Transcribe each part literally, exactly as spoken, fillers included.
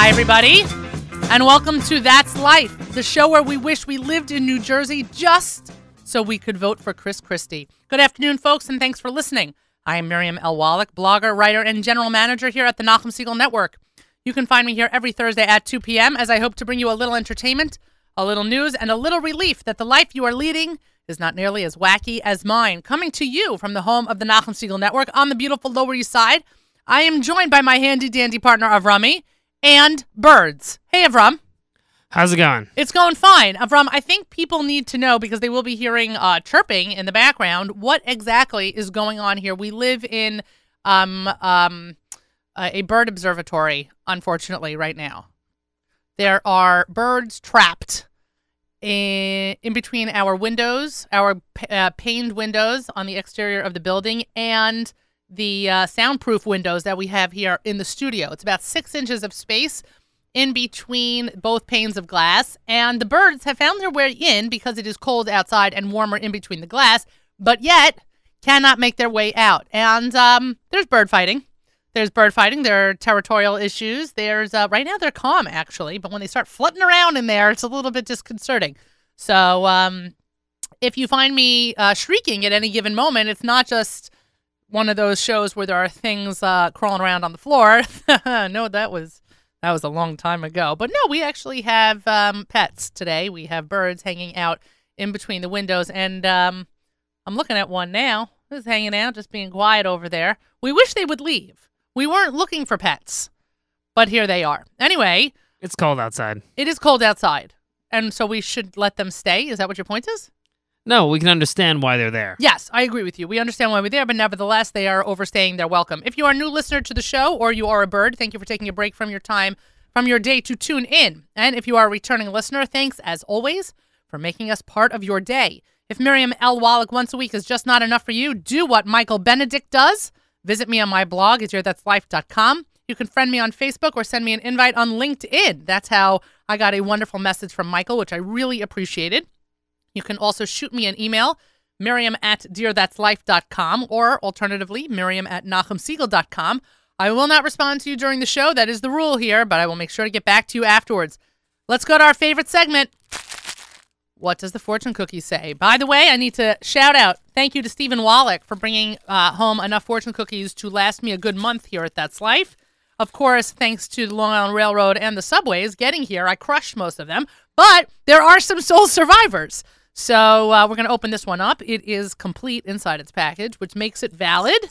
Hi, everybody, and welcome to That's Life, the show where we wish we lived in New Jersey just so we could vote for Chris Christie. Good afternoon, folks, and thanks for listening. I am Miriam L. Wallach, blogger, writer, and general manager here at the Nachum Segal Network. You can find me here every Thursday at two p.m. as I hope to bring you a little entertainment, a little news, and a little relief that the life you are leading is not nearly as wacky as mine. Coming to you from the home of the Nachum Segal Network on the beautiful Lower East Side, I am joined by my handy-dandy partner, Avrami, and birds. Hey, Avram. How's it going? It's going fine. Avram, I think people need to know, because they will be hearing uh, chirping in the background, what exactly is going on here. We live in um, um, a bird observatory, unfortunately, right now. There are birds trapped in, in between our windows, our uh, paned windows on the exterior of the building, and the uh, soundproof windows that we have here in the studio. It's about six inches of space in between both panes of glass, and the birds have found their way in because it is cold outside and warmer in between the glass, but yet cannot make their way out. And um, there's bird fighting. There's bird fighting. There are territorial issues. There's uh, right now they're calm, actually, but when they start flutting around in there, it's a little bit disconcerting. So um, if you find me uh, shrieking at any given moment, it's not just one of those shows where there are things uh, crawling around on the floor. No, that was that was a long time ago. But no, we actually have um, pets today. We have birds hanging out in between the windows, and um, I'm looking at one now. Just hanging out, just being quiet over there. We wish they would leave. We weren't looking for pets, but here they are. Anyway, it's cold outside. It is cold outside, and so we should let them stay. Is that what your point is? No, we can understand why they're there. Yes, I agree with you. We understand why we're there, but nevertheless, they are overstaying their welcome. If you are a new listener to the show or you are a bird, thank you for taking a break from your time, from your day to tune in. And if you are a returning listener, thanks, as always, for making us part of your day. If Miriam L. Wallach once a week is just not enough for you, do what Michael Benedict does. Visit me on my blog, is your that's life dot com. You can friend me on Facebook or send me an invite on LinkedIn. That's how I got a wonderful message from Michael, which I really appreciated. You can also shoot me an email, Miriam at dear that's life dot com, or alternatively, Miriam at nachum segal dot com. I will not respond to you during the show. That is the rule here, but I will make sure to get back to you afterwards. Let's go to our favorite segment. What does the fortune cookie say? By the way, I need to shout out, thank you to Stephen Wallach for bringing uh, home enough fortune cookies to last me a good month here at That's Life. Of course, thanks to the Long Island Railroad and the subways getting here, I crushed most of them, but there are some sole survivors. So uh, we're going to open this one up. It is complete inside its package, which makes it valid.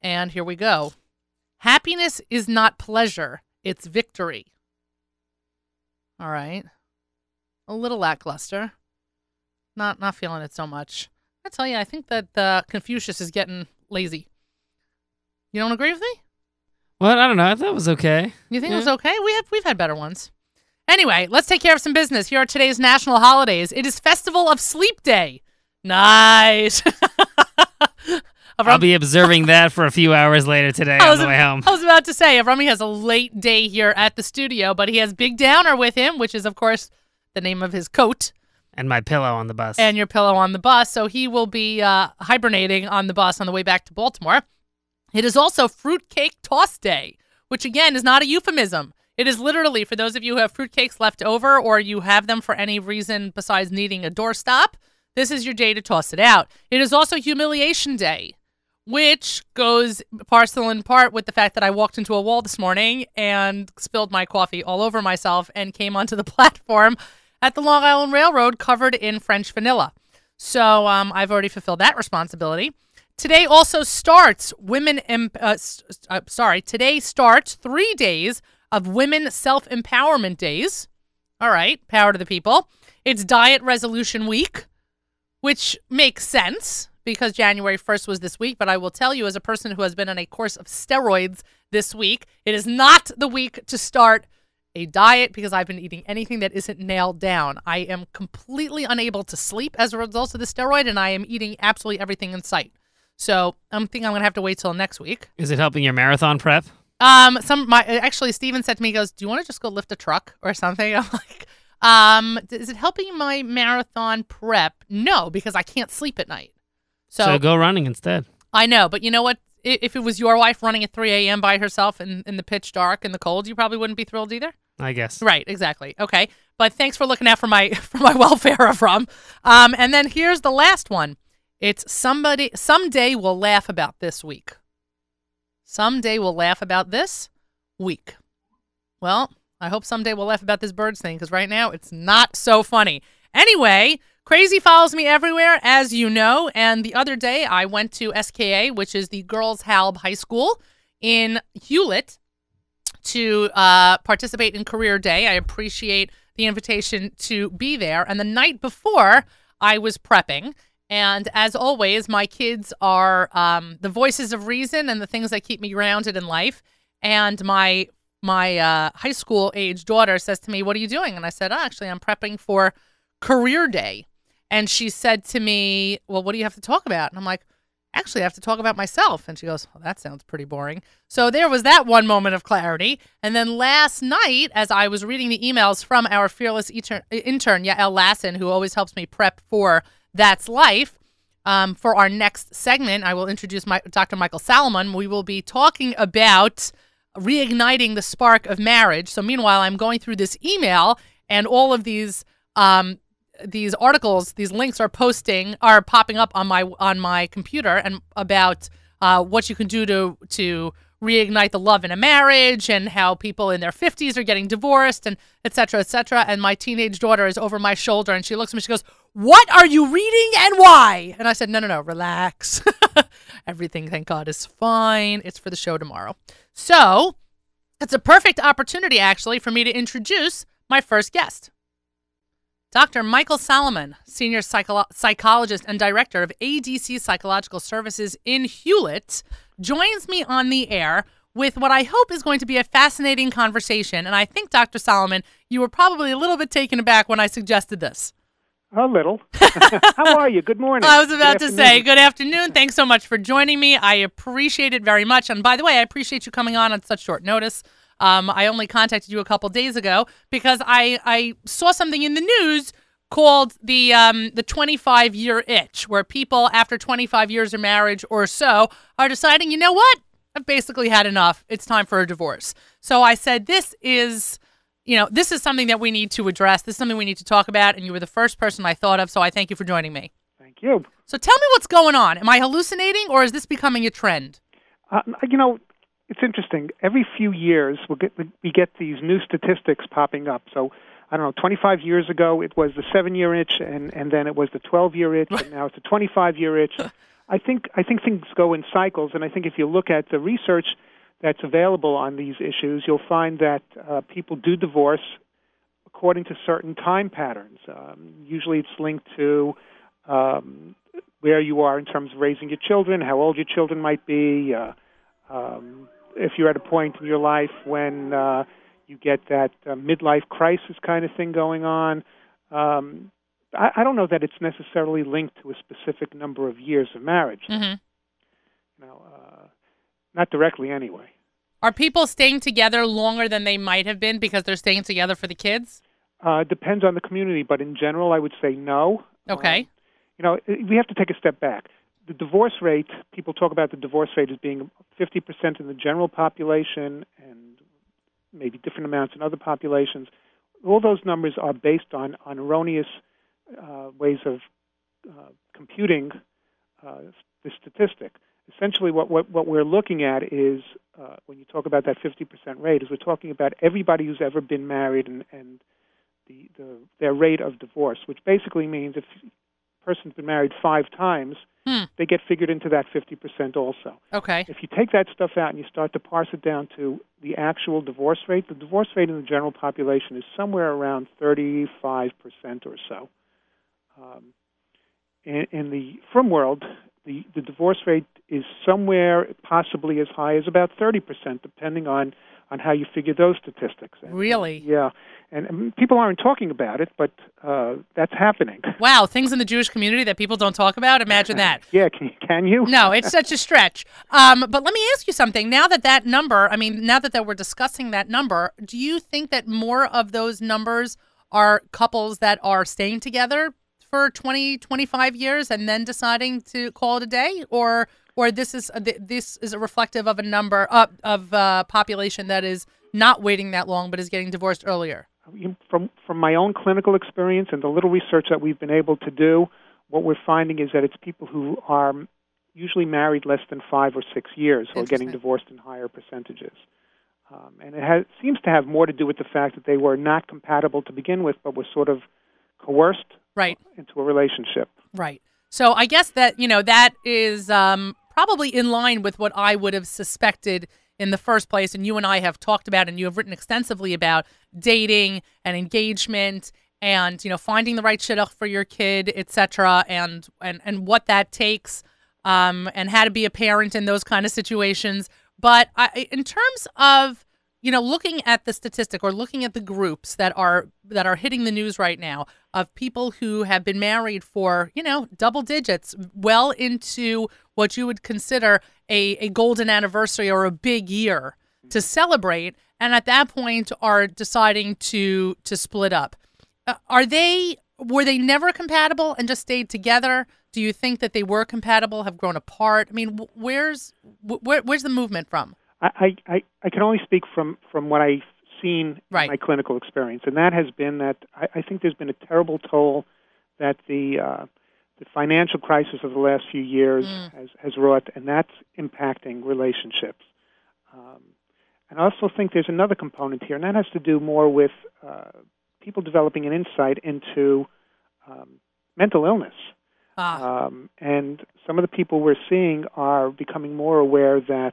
And here we go. Happiness is not pleasure. It's victory. All right. A little lackluster. Not not feeling it so much. I tell you, I think that uh, Confucius is getting lazy. You don't agree with me? What? I don't know. I thought it was okay. You think yeah. It was okay? We have, we've had better ones. Anyway, let's take care of some business. Here are today's national holidays. It is Festival of Sleep Day. Nice. I'll be observing that for a few hours later today on the way home. I was about to say, Avrami has a late day here at the studio, but he has Big Downer with him, which is, of course, the name of his coat. And my pillow on the bus. And your pillow on the bus. So he will be uh, hibernating on the bus on the way back to Baltimore. It is also Fruitcake Toss Day, which, again, is not a euphemism. It is literally, for those of you who have fruitcakes left over or you have them for any reason besides needing a doorstop, this is your day to toss it out. It is also Humiliation Day, which goes parcel in part with the fact that I walked into a wall this morning and spilled my coffee all over myself and came onto the platform at the Long Island Railroad covered in French vanilla. So um, I've already fulfilled that responsibility. Today also starts women, em- uh, st- uh, sorry, today starts three days of Women Self-Empowerment Days. All right, power to the people. It's Diet Resolution Week, which makes sense because January first was this week, but I will tell you as a person who has been on a course of steroids this week, it is not the week to start a diet because I've been eating anything that isn't nailed down. I am completely unable to sleep as a result of the steroid, and I am eating absolutely everything in sight. So I'm thinking I'm going to have to wait till next week. Is it helping your marathon prep? Um, some my actually, Steven said to me, he goes, do you want to just go lift a truck or something? I'm like, um, is it helping my marathon prep? No, because I can't sleep at night. So, so go running instead. I know, but you know what? if it was your wife running at three a.m. by herself in, in the pitch dark and the cold, you probably wouldn't be thrilled either. I guess. Right, exactly. Okay. But thanks for looking out for my for my welfare, Avram. Um, and then here's the last one. It's somebody, someday we'll laugh about this week. Someday we'll laugh about this week. Well, I hope someday we'll laugh about this birds thing, because right now it's not so funny. Anyway, Crazy follows me everywhere, as you know. And the other day I went to S K A, which is the Girls Halb High School in Hewlett, to uh, participate in Career Day. I appreciate the invitation to be there. And the night before, I was prepping. And as always, my kids are um, the voices of reason and the things that keep me grounded in life. And my my uh, high school age daughter says to me, "What are you doing?" And I said, oh, actually, I'm prepping for Career Day. And she said to me, "Well, what do you have to talk about?" And I'm like, actually, I have to talk about myself. And she goes, well, that sounds pretty boring. So there was that one moment of clarity. And then last night, as I was reading the emails from our fearless intern, Yael Lassen, who always helps me prep for That's Life, um, for our next segment, I will introduce my, Doctor Michael Salomon. We will be talking about reigniting the spark of marriage. So meanwhile, I'm going through this email and all of these um these articles, these links are posting, are popping up on my on my computer, and about uh, what you can do to to reignite the love in a marriage, and how people in their fifties are getting divorced, and et cetera, et cetera. And my teenage daughter is over my shoulder, and she looks at me, she goes, "What are you reading and why?" And I said, no, no, no, relax. Everything, thank God, is fine. It's for the show tomorrow. So it's a perfect opportunity, actually, for me to introduce my first guest. Doctor Michael Salomon, senior psycholo- psychologist and director of A D C Psychological Services in Hewlett, joins me on the air with what I hope is going to be a fascinating conversation. And I think, Doctor Salomon, you were probably a little bit taken aback when I suggested this. A little. How are you? Good morning. I was about to say, good afternoon. Thanks so much for joining me. I appreciate it very much. And by the way, I appreciate you coming on on such short notice. Um, I only contacted you a couple days ago because I, I saw something in the news called the um, the twenty-five-year itch, where people after twenty-five years of marriage or so are deciding, you know what, I've basically had enough. It's time for a divorce. So I said, this is, you know, this is something that we need to address. This is something we need to talk about. And you were the first person I thought of, so I thank you for joining me. Thank you. So tell me what's going on. Am I hallucinating, or is this becoming a trend? Uh, you know... It's interesting. Every few years, we'll get, we get these new statistics popping up. So, I don't know, twenty-five years ago, it was the seven-year itch, and, and then it was the twelve-year itch, and now it's the twenty-five-year itch. I think I think things go in cycles, and I think if you look at the research that's available on these issues, you'll find that uh, people do divorce according to certain time patterns. Um, usually it's linked to um, where you are in terms of raising your children, how old your children might be, uh, um if you're at a point in your life when uh, you get that uh, midlife crisis kind of thing going on. Um, I, I don't know that it's necessarily linked to a specific number of years of marriage. Mm-hmm. Now, uh, not directly anyway. Are people staying together longer than they might have been because they're staying together for the kids? Uh, depends on the community, but in general, I would say no. Okay. Um, you know, we have to take a step back. The divorce rate, people talk about the divorce rate as being fifty percent in the general population and maybe different amounts in other populations. All those numbers are based on, on erroneous uh, ways of uh, computing uh, the statistic. Essentially, what, what, what we're looking at is, uh, when you talk about that fifty percent rate, is we're talking about everybody who's ever been married and, and the, the their rate of divorce, which basically means if a person's been married five times, Hmm. they get figured into that fifty percent also. Okay. If you take that stuff out and you start to parse it down to the actual divorce rate, the divorce rate in the general population is somewhere around thirty-five percent or so. Um, in, in the frum world, the, the divorce rate is somewhere possibly as high as about thirty percent, depending on, on how you figure those statistics. And, really? Yeah. And, and people aren't talking about it, but uh, that's happening. Wow, things in the Jewish community that people don't talk about? Imagine that. Yeah, can, can you? No, it's such a stretch. Um, but let me ask you something. Now that that number, I mean, now that, that we're discussing that number, do you think that more of those numbers are couples that are staying together for twenty, twenty-five years and then deciding to call it a day? Or or this is this is a reflective of a number of, of uh, population that is not waiting that long but is getting divorced earlier? From from my own clinical experience and the little research that we've been able to do, what we're finding is that it's people who are usually married less than five or six years who are getting divorced in higher percentages. Um, and it has, seems to have more to do with the fact that they were not compatible to begin with, but were sort of coerced right. into a relationship. Right. So I guess that, you know, that is um, probably in line with what I would have suspected in the first place. And you and I have talked about, and you have written extensively about dating and engagement and, you know, finding the right shidduch for your kid, et cetera, and, and, and what that takes um, and how to be a parent in those kind of situations. But I, in terms of, you know, looking at the statistic or looking at the groups that are that are hitting the news right now of people who have been married for, you know, double digits, well into what you would consider a, a golden anniversary or a big year to celebrate, and at that point are deciding to to split up. Uh, are they, were they never compatible and just stayed together? Do you think that they were compatible, have grown apart? I mean, where's where, where's the movement from? I, I, I can only speak from, from what I've seen right. in my clinical experience, and that has been that I, I think there's been a terrible toll that the uh, the financial crisis of the last few years mm. has, has wrought, and that's impacting relationships. Um, and I also think there's another component here, and that has to do more with uh, people developing an insight into um, mental illness. Ah. Um, and some of the people we're seeing are becoming more aware that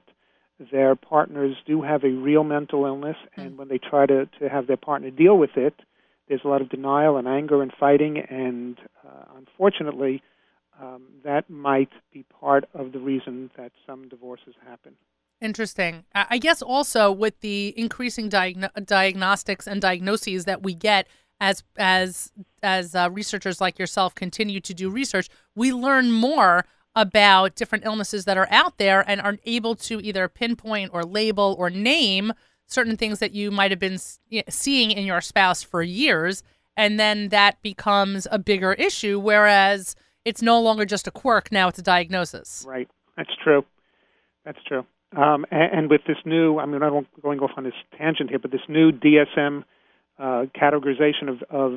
their partners do have a real mental illness, and mm. when they try to, to have their partner deal with it, there's a lot of denial and anger and fighting, and uh, unfortunately, um, that might be part of the reason that some divorces happen. Interesting. I guess also with the increasing diagno- diagnostics and diagnoses that we get, As as as uh, researchers like yourself continue to do research, we learn more about different illnesses that are out there and are able to either pinpoint or label or name certain things that you might have been seeing in your spouse for years, and then that becomes a bigger issue, whereas it's no longer just a quirk, now it's a diagnosis. Right. That's true. That's true. Um, and, and with this new, I mean, I'm going off on this tangent here, but this new D S M Uh, categorization of, of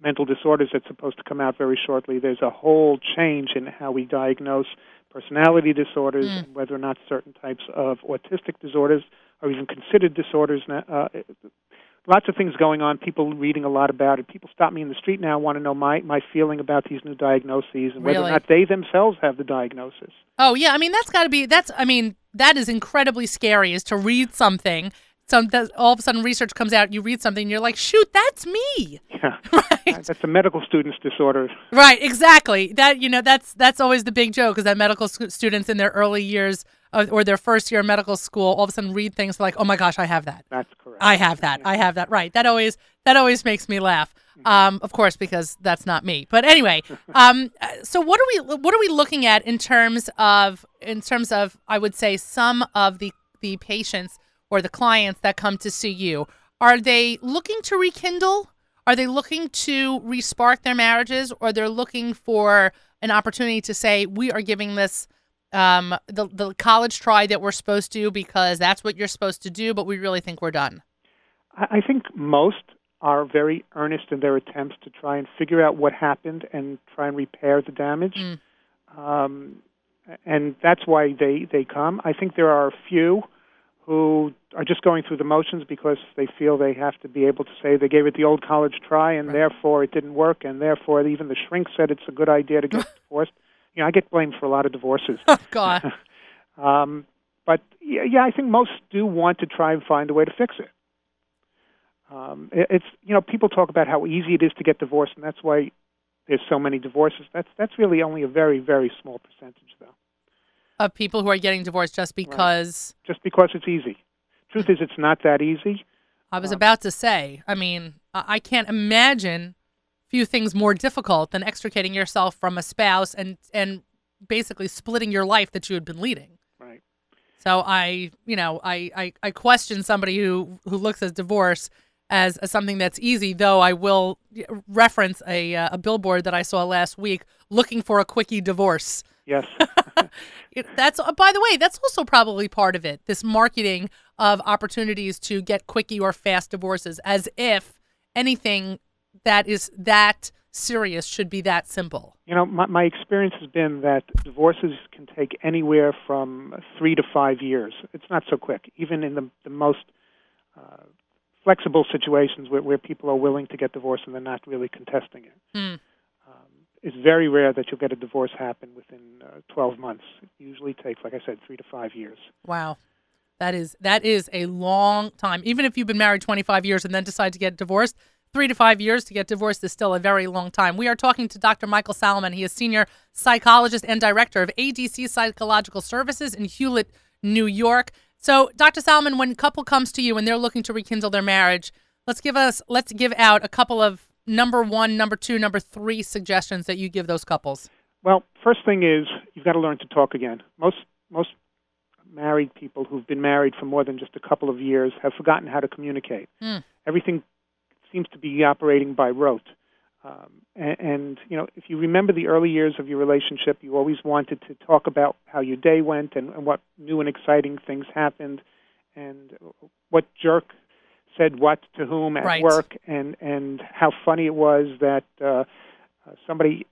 mental disorders that's supposed to come out very shortly, there's a whole change in how we diagnose personality disorders mm. and whether or not certain types of autistic disorders are even considered disorders. Uh, lots of things going on, people reading a lot about it. People stop me in the street now, want to know my, my feeling about these new diagnoses and whether really? or not they themselves have the diagnosis. Oh, yeah. I mean, that's got to be, that's, I mean, that is incredibly scary, is to read something. So all of a sudden research comes out, you read something, and you're like, shoot, that's me. Yeah, right? That's a medical student's disorder. Right, exactly. That you know, that's that's always the big joke, is that medical sc- students in their early years of, or their first year of medical school all of a sudden read things like, oh my gosh, I have that. That's correct. I have that. Yeah. I have that. Right. That always that always makes me laugh. Mm-hmm. Um, of course, because that's not me. But anyway, um, so what are we what are we looking at in terms of in terms of I would say some of the the patients or the clients that come to see you? Are they looking to rekindle? Are they looking to re-spark their marriages? Or they're looking for an opportunity to say, we are giving this um, the, the college try that we're supposed to because that's what you're supposed to do, but we really think we're done? I think most are very earnest in their attempts to try and figure out what happened and try and repair the damage. Mm. Um, and that's why they, they come. I think there are a few who are just going through the motions because they feel they have to be able to say they gave it the old college try and right. therefore it didn't work, and therefore even the shrink said it's a good idea to get divorced. You know, I get blamed for a lot of divorces. Oh, God. um, but, yeah, yeah, I think most do want to try and find a way to fix it. Um, it. It's, you know, people talk about how easy it is to get divorced, and that's why there's so many divorces. That's, that's really only a very, very small percentage, though. Of people who are getting divorced just because... Right. Just because it's easy. Truth is, it's not that easy. I was um, about to say, I mean, I can't imagine few things more difficult than extricating yourself from a spouse and, and basically splitting your life that you had been leading. Right. So I, you know, I, I, I question somebody who, who looks at divorce as, as something that's easy, though I will reference a, a billboard that I saw last week looking for a quickie divorce. Yes. That's, by the way, that's also probably part of it, this marketing of opportunities to get quickie or fast divorces, as if anything that is that serious should be that simple. You know, my, my experience has been that divorces can take anywhere from three to five years. It's not so quick, even in the, the most uh, flexible situations where, where people are willing to get divorced and they're not really contesting it. Mm. It's very rare that you'll get a divorce happen within uh, twelve months. It usually takes, like I said, three to five years. Wow. That is that is a long time. Even if you've been married twenty-five years and then decide to get divorced, three to five years to get divorced is still a very long time. We are talking to Doctor Michael Salomon. He is senior psychologist and director of A D C Psychological Services in Hewlett, New York. So, Doctor Salomon, when a couple comes to you and they're looking to rekindle their marriage, let's give us let's give out a couple of number one, number two, number three suggestions that you give those couples? Well, first thing is you've got to learn to talk again. Most most married people who've been married for more than just a couple of years have forgotten how to communicate. Mm. Everything seems to be operating by rote. Um, and, and, you know, if you remember the early years of your relationship, you always wanted to talk about how your day went and, and what new and exciting things happened and what jerk said what to whom at right. work, and, and how funny it was that uh, somebody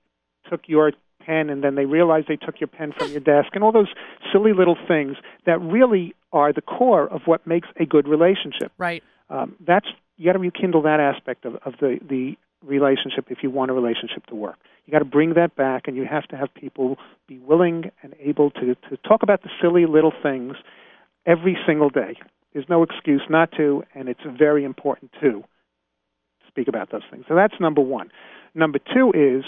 took your pen and then they realized they took your pen from your desk, and all those silly little things that really are the core of what makes a good relationship. Right. Um, that's you got to rekindle that aspect of, of the, the relationship if you want a relationship to work. You got to bring that back, and you have to have people be willing and able to, to talk about the silly little things every single day. There's no excuse not to, and it's very important to speak about those things. So that's number one. Number two is,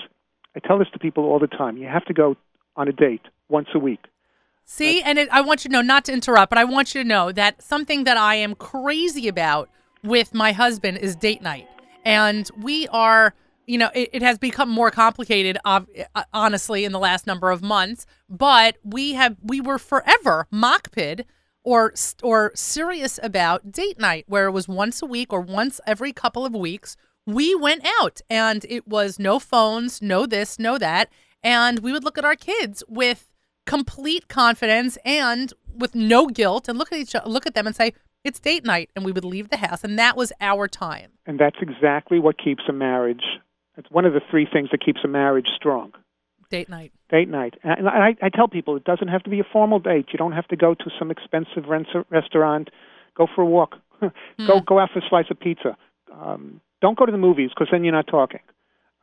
I tell this to people all the time, you have to go on a date once a week. See, that's- and it, I want you to know, not to interrupt, but I want you to know that something that I am crazy about with my husband is date night. And we are, you know, it, it has become more complicated, uh, honestly, in the last number of months. But we have, we were forever mockpid or or serious about date night, where it was once a week or once every couple of weeks, we went out, and it was no phones, no this, no that, and we would look at our kids with complete confidence and with no guilt, and look at each look at them and say, it's date night, and we would leave the house, and that was our time. And that's exactly what keeps a marriage, that's one of the three things that keeps a marriage strong. Date night. Date night. And I, I tell people it doesn't have to be a formal date. You don't have to go to some expensive restaurant. Go for a walk. go mm. go out for a slice of pizza. Um, don't go to the movies because then you're not talking.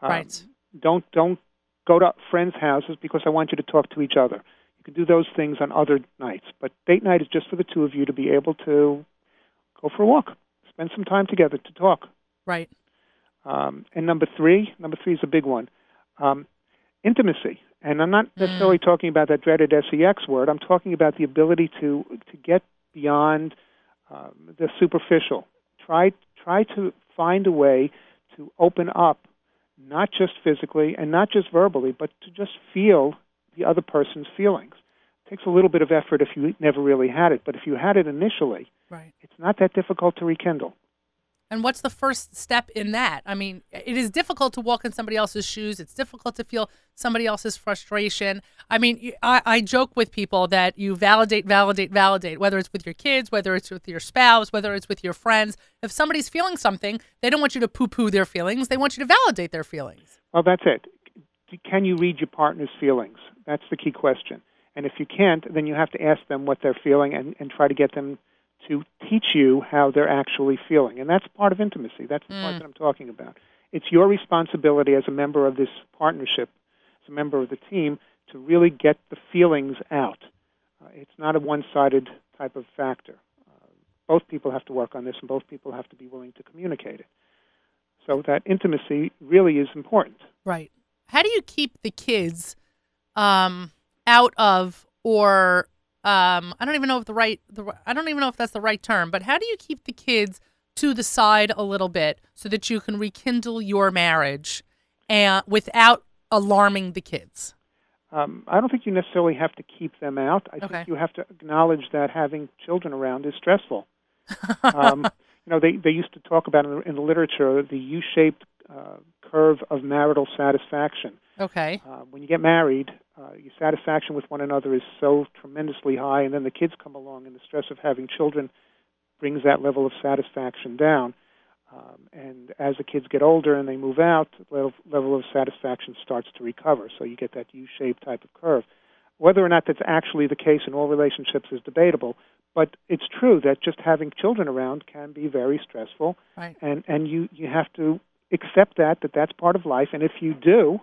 Um, right. Don't don't go to friends' houses because I want you to talk to each other. You can do those things on other nights. But date night is just for the two of you to be able to go for a walk, spend some time together to talk. Right. Um, and number three, number three is a big one. Um, Intimacy, and I'm not necessarily mm. talking about that dreaded S E X word. I'm talking about the ability to to get beyond um, the superficial. Try try to find a way to open up, not just physically and not just verbally, but to just feel the other person's feelings. It takes a little bit of effort if you never really had it, but if you had it initially, right. It's not that difficult to rekindle. And what's the first step in that? I mean, it is difficult to walk in somebody else's shoes. It's difficult to feel somebody else's frustration. I mean, I, I joke with people that you validate, validate, validate, whether it's with your kids, whether it's with your spouse, whether it's with your friends. If somebody's feeling something, they don't want you to poo-poo their feelings. They want you to validate their feelings. Well, that's it. Can you read your partner's feelings? That's the key question. And if you can't, then you have to ask them what they're feeling and, and try to get them to teach you how they're actually feeling. And that's part of intimacy. That's the mm. part that I'm talking about. It's your responsibility as a member of this partnership, as a member of the team, to really get the feelings out. Uh, it's not a one-sided type of factor. Uh, both people have to work on this, and both people have to be willing to communicate it. So that intimacy really is important. Right. How do you keep the kids um, out of or... Um, I don't even know if the right, the, I don't even know if that's the right term, but how do you keep the kids to the side a little bit so that you can rekindle your marriage and without alarming the kids? Um, I don't think you necessarily have to keep them out. I okay. think you have to acknowledge that having children around is stressful. um, you know, they, they used to talk about in the, in the literature the U-shaped uh, curve of marital satisfaction. Okay. Uh, when you get married, uh, your satisfaction with one another is so tremendously high, and then the kids come along, and the stress of having children brings that level of satisfaction down. Um, and as the kids get older and they move out, the level, level of satisfaction starts to recover. So you get that U-shaped type of curve. Whether or not that's actually the case in all relationships is debatable, but it's true that just having children around can be very stressful, right. and, and you, you have to accept that, that that's part of life, and if you do,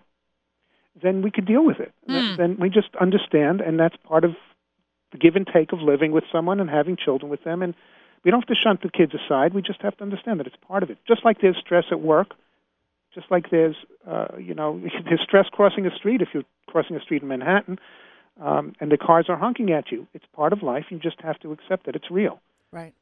then we could deal with it. Mm. Then we just understand, and that's part of the give and take of living with someone and having children with them, and we don't have to shunt the kids aside. We just have to understand that it's part of it. Just like there's stress at work, just like there's, uh, you know, there's stress crossing a street if you're crossing a street in Manhattan, um, and the cars are honking at you. It's part of life. You just have to accept that it's real. Right.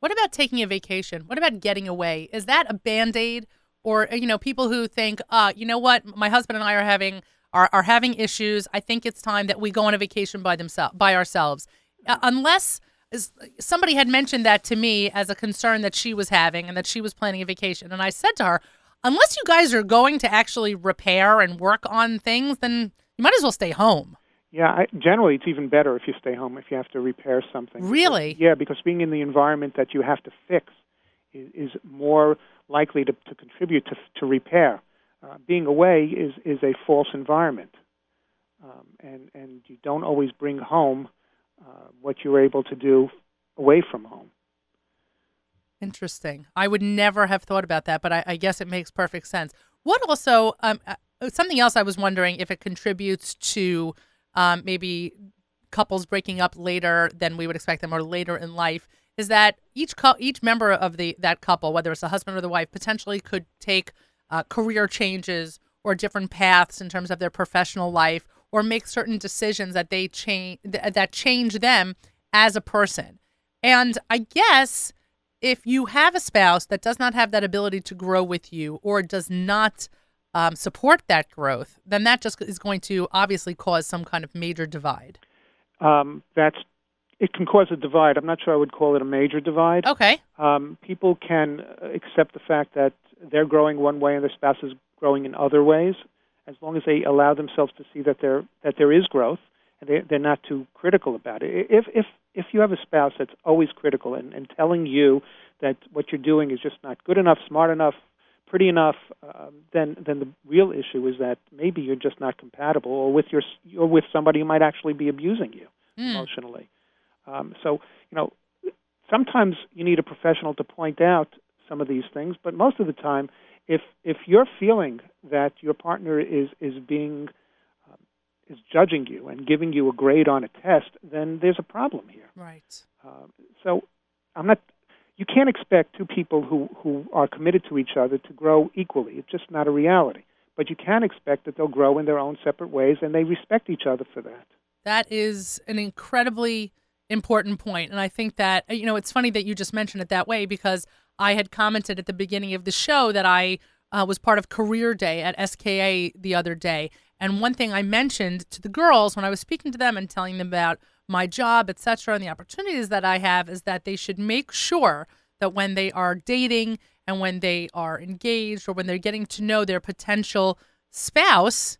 What about taking a vacation? What about getting away? Is that a Band-Aid? Or, you know, people who think, uh, you know what, my husband and I are having are, are having issues. I think it's time that we go on a vacation by themselves, by ourselves, uh, unless... Somebody had mentioned that to me as a concern that she was having and that she was planning a vacation. And I said to her, unless you guys are going to actually repair and work on things, then you might as well stay home. Yeah, I, generally it's even better if you stay home, if you have to repair something. Really? Because, yeah, because being in the environment that you have to fix is, is more likely to, to contribute to, to repair. Uh, being away is, is a false environment. Um, and, and you don't always bring home Uh, what you're able to do away from home. Interesting. I would never have thought about that, but I, I guess it makes perfect sense. What also, um, uh, something else I was wondering if it contributes to um, maybe couples breaking up later than we would expect them or later in life, is that each co- each member of the that couple, whether it's the husband or the wife, potentially could take uh, career changes or different paths in terms of their professional life, or make certain decisions that they change th- that change them as a person. And I guess if you have a spouse that does not have that ability to grow with you or does not um, support that growth, then that just is going to obviously cause some kind of major divide. Um, that's it can cause a divide. I'm not sure I would call it a major divide. Okay. Um, people can accept the fact that they're growing one way and their spouse is growing in other ways, as long as they allow themselves to see that there that there is growth, and they, they're not too critical about it. If if if you have a spouse that's always critical and, and telling you that what you're doing is just not good enough, smart enough, pretty enough, uh, then then the real issue is that maybe you're just not compatible, or with your or with somebody who might actually be abusing you mm. emotionally. Um, so you know, sometimes you need a professional to point out some of these things, but most of the time, If if you're feeling that your partner is is being um, is judging you and giving you a grade on a test, then there's a problem here. Right. Um, so I'm not. You can't expect two people who, who are committed to each other to grow equally. It's just not a reality. But you can expect that they'll grow in their own separate ways, and they respect each other for that. That is an incredibly important point, and I think that you know it's funny that you just mentioned it that way because I had commented at the beginning of the show that I uh, was part of Career Day at S K A the other day. And one thing I mentioned to the girls when I was speaking to them and telling them about my job, et cetera, and the opportunities that I have is that they should make sure that when they are dating and when they are engaged or when they're getting to know their potential spouse,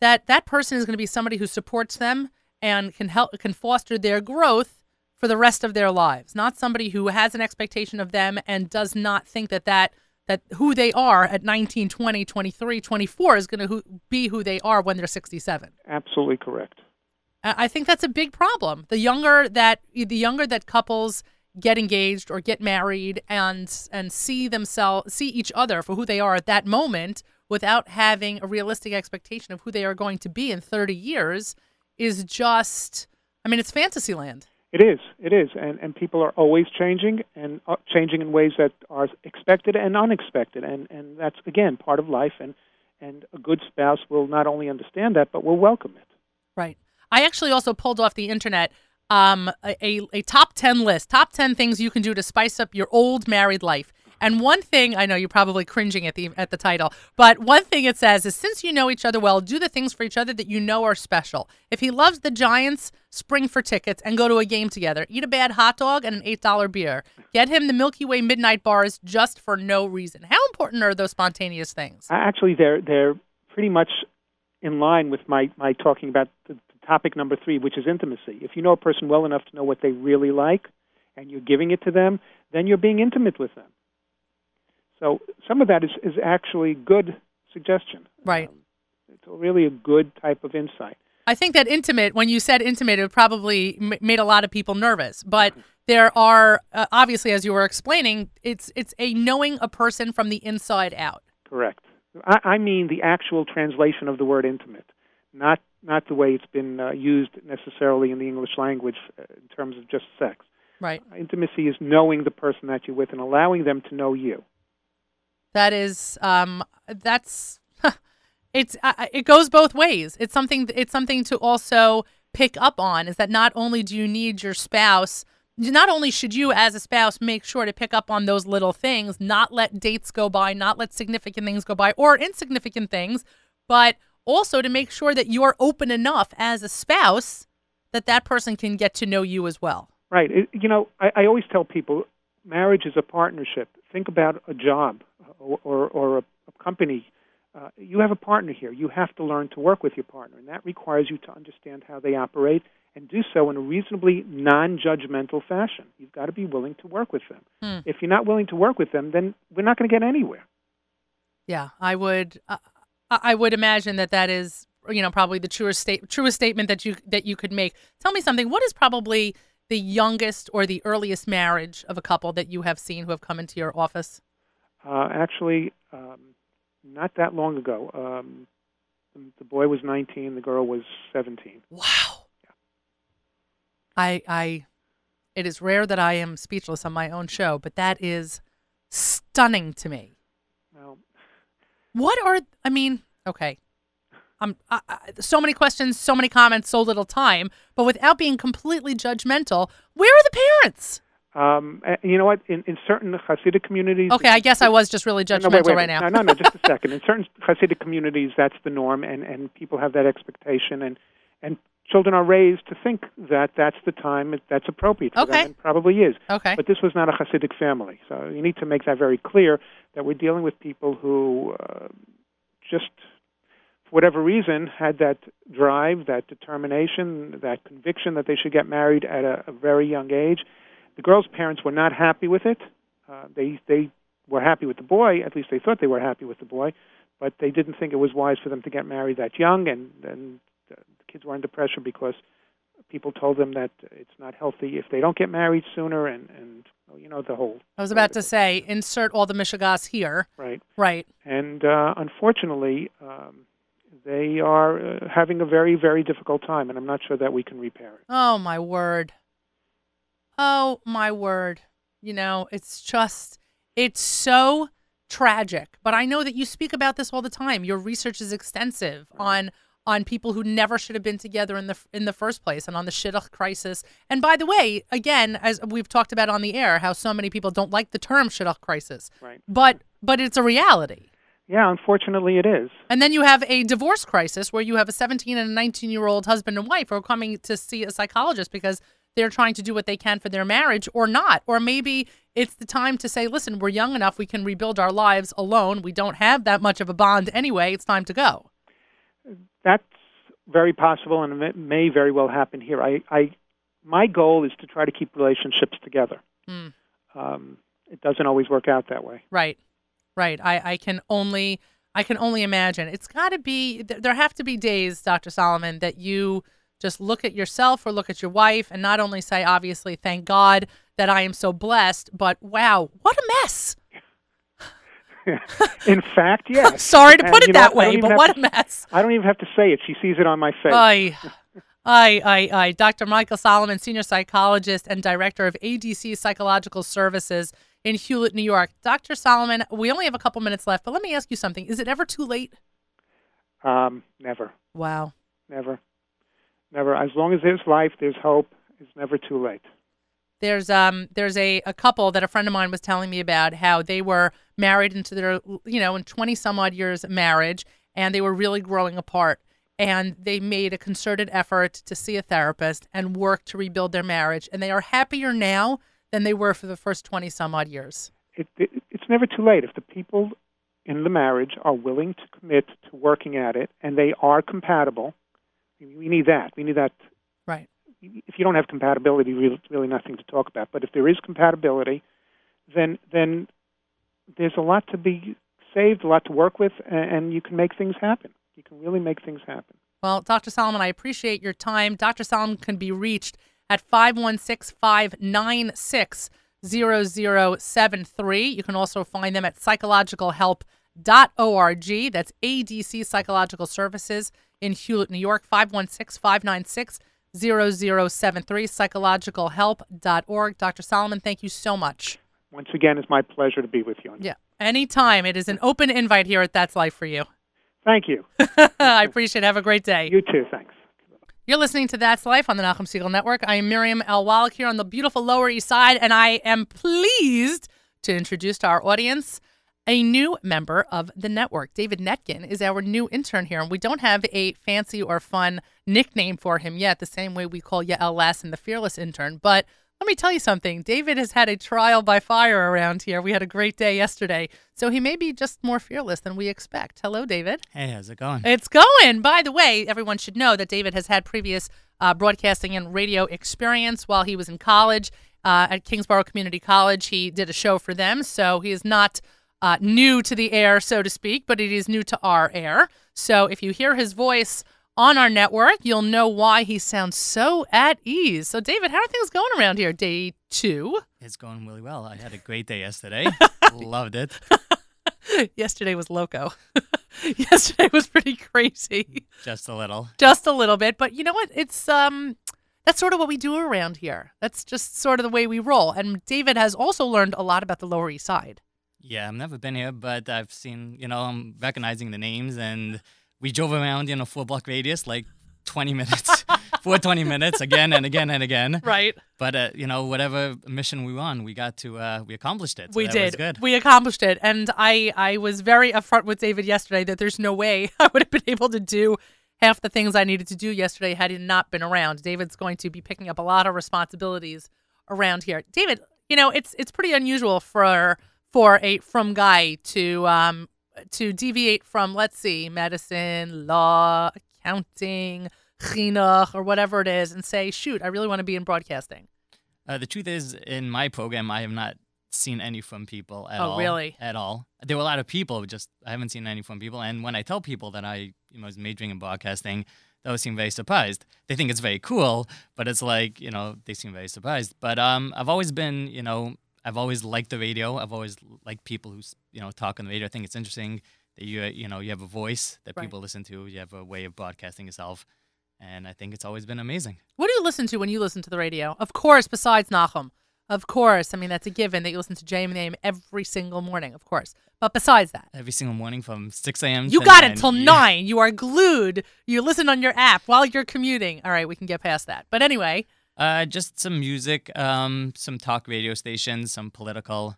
that that person is going to be somebody who supports them and can help, can foster their growth for the rest of their lives, not somebody who has an expectation of them and does not think that that, that who they are at nineteen, twenty, twenty-three, twenty-four is going to who, be who they are when they're sixty-seven. Absolutely correct. I think that's a big problem. The younger that the younger that couples get engaged or get married and and see themselves see each other for who they are at that moment without having a realistic expectation of who they are going to be in thirty years is just, I mean, it's fantasy land. It is. It is. And and people are always changing and uh, changing in ways that are expected and unexpected. And, and that's, again, part of life. And, and a good spouse will not only understand that, but will welcome it. Right. I actually also pulled off the internet um, a, a top ten list, top ten things you can do to spice up your old married life. And one thing, I know you're probably cringing at the at the title, but one thing it says is, since you know each other well, do the things for each other that you know are special. If he loves the Giants, spring for tickets and go to a game together. Eat a bad hot dog and an eight dollar beer. Get him the Milky Way midnight bars just for no reason. How important are those spontaneous things? Actually, they're, they're pretty much in line with my, my talking about the, the topic number three, which is intimacy. If you know a person well enough to know what they really like and you're giving it to them, then you're being intimate with them. So some of that is, is actually good suggestion. Right. Um, it's really a good type of insight. I think that intimate, when you said intimate, it probably m- made a lot of people nervous. But there are, uh, obviously, as you were explaining, it's it's a knowing a person from the inside out. Correct. I, I mean the actual translation of the word intimate, not not the way it's been uh, used necessarily in the English language uh, in terms of just sex. Right. Uh, intimacy is knowing the person that you're with and allowing them to know you. That is, um, that's... It's uh, it goes both ways. It's something. It's something to also pick up on. Is that not only do you need your spouse, not only should you as a spouse make sure to pick up on those little things, not let dates go by, not let significant things go by, or insignificant things, but also to make sure that you are open enough as a spouse that that person can get to know you as well. Right. It, you know, I, I always tell people, marriage is a partnership. Think about a job or or, or a, a company. Uh, you have a partner here. You have to learn to work with your partner, and that requires you to understand how they operate and do so in a reasonably non-judgmental fashion. You've got to be willing to work with them. Mm. If you're not willing to work with them, then we're not going to get anywhere. Yeah, I would. Uh, I would imagine that that is, you know, probably the truest state, truest statement that you that you could make. Tell me something. What is probably the youngest or the earliest marriage of a couple that you have seen who have come into your office? Uh, actually. Um, Not that long ago. Um, the boy was nineteen. The girl was seventeen. Wow. Yeah. I, I, it is rare that I am speechless on my own show, but that is stunning to me. Well, what are, I mean, okay. Um, I, I, so many questions, so many comments, so little time, but without being completely judgmental, where are the parents? Um, you know what? In, in certain Hasidic communities... Okay, I guess I was just really judgmental no, wait, wait, right now. No, no, no, just a second. In certain Hasidic communities, that's the norm, and, and people have that expectation, and, and children are raised to think that that's the time that's appropriate for okay. them, and probably is. Okay. But this was not a Hasidic family, so you need to make that very clear, that we're dealing with people who uh, just, for whatever reason, had that drive, that determination, that conviction that they should get married at a, a very young age. The girl's parents were not happy with it. Uh, they they were happy with the boy. At least they thought they were happy with the boy, but they didn't think it was wise for them to get married that young, and, and the kids were under pressure because people told them that it's not healthy if they don't get married sooner, and, and you know, the whole... I was about to say, insert all the mishigas here. Right. Right. And uh, unfortunately, um, they are uh, having a very, very difficult time, and I'm not sure that we can repair it. Oh, my word. Oh, my word. You know, it's just, it's so tragic. But I know that you speak about this all the time. Your research is extensive on on people who never should have been together in the in the first place, and on the shidduch crisis. And by the way, again, as we've talked about on the air, how so many people don't like the term shidduch crisis. Right. But, but it's a reality. Yeah, unfortunately it is. And then you have a divorce crisis where you have a seventeen and a nineteen-year-old husband and wife who are coming to see a psychologist because they're trying to do what they can for their marriage or not. Or maybe it's the time to say, listen, we're young enough. We can rebuild our lives alone. We don't have that much of a bond anyway. It's time to go. That's very possible, and it may very well happen here. I, I my goal is to try to keep relationships together. Mm. Um, it doesn't always work out that way. Right, right. I, I can only I can only imagine. It's got to be, there have to be days, Doctor Salomon, that you just look at yourself or look at your wife and not only say, obviously, thank God that I am so blessed, but wow, what a mess. In fact, yes. I'm sorry to put and, it that know, way, but what to, a mess. I don't even have to say it. She sees it on my face. I, I, I, I. Doctor Michael Salomon, senior psychologist and director of A D C Psychological Services in Hewlett, New York. Doctor Salomon, we only have a couple minutes left, but let me ask you something. Is it ever too late? Um, never. Wow. Never. Never. As long as there's life, there's hope. It's never too late. There's um, there's a, a couple that a friend of mine was telling me about, how they were married into their, you know, in twenty some odd years of marriage, and they were really growing apart. And they made a concerted effort to see a therapist and work to rebuild their marriage. And they are happier now than they were for the first twenty some odd years. It, it, it's never too late. If the people in the marriage are willing to commit to working at it, and they are compatible. We need that. We need that. Right. If you don't have compatibility, there's really nothing to talk about. But if there is compatibility, then then there's a lot to be saved, a lot to work with, and you can make things happen. You can really make things happen. Well, Doctor Salomon, I appreciate your time. Doctor Salomon can be reached at five one six, five nine six, zero zero seven three. You can also find them at psychological help dot org. That's A D C Psychological Services in Hewlett, New York, five one six, five nine six, zero zero seven three, psychological help dot org. Doctor Salomon, thank you so much. Once again, it's my pleasure to be with you. Yeah, anytime. It is an open invite here at That's Life for you. Thank you. I appreciate it. Have a great day. You too. Thanks. You're listening to That's Life on the Nachum Segal Network. I am Miriam L. Wallach here on the beautiful Lower East Side, and I am pleased to introduce to our audience a new member of the network. David Netkin is our new intern here, and we don't have a fancy or fun nickname for him yet, the same way we call Yael Lassen the fearless intern. But let me tell you something. David has had a trial by fire around here. We had a great day yesterday, so he may be just more fearless than we expect. Hello, David. Hey, how's it going? It's going. By the way, everyone should know that David has had previous uh, broadcasting and radio experience while he was in college uh, at Kingsborough Community College. He did a show for them, so he is not uh, new to the air, so to speak, but it is new to our air. So if you hear his voice on our network, you'll know why he sounds so at ease. So, David, how are things going around here? Day two. It's going really well. I had a great day yesterday. Loved it. Yesterday was loco. Yesterday was pretty crazy. Just a little. Just a little bit. But you know what? It's um, that's sort of what we do around here. That's just sort of the way we roll. And David has also learned a lot about the Lower East Side. Yeah, I've never been here, but I've seen, you know, I'm recognizing the names, and we drove around in a four-block radius, like twenty minutes, for twenty minutes, again and again and again. Right. But, uh, you know, whatever mission we were on, we got to, uh, we accomplished it. So we that did. Was good. We accomplished it. And I, I was very upfront with David yesterday that there's no way I would have been able to do half the things I needed to do yesterday had he not been around. David's going to be picking up a lot of responsibilities around here. David, you know, it's it's pretty unusual for for a from guy to um. to deviate from, let's see, medicine, law, accounting, chinuch, or whatever it is, and say, shoot, I really want to be in broadcasting. Uh, the truth is, in my program, I have not seen any from people at all. Oh, really? At all. There were a lot of people, just I haven't seen any from people. And when I tell people that I you know, was majoring in broadcasting, they always seem very surprised. They think it's very cool, but it's like, you know, they seem very surprised. But um, I've always been, you know, I've always liked the radio. I've always liked people who, you know, talk on the radio. I think it's interesting that you, you know, you have a voice that right. people listen to. You have a way of broadcasting yourself, and I think it's always been amazing. What do you listen to when you listen to the radio? Of course, besides Nachum, of course. I mean, that's a given that you listen to J M A M every single morning, of course. But besides that, every single morning from six a.m. You got it till nine. You are glued. You listen on your app while you're commuting. All right, we can get past that. But anyway. Uh, just some music, um, some talk radio stations, some political,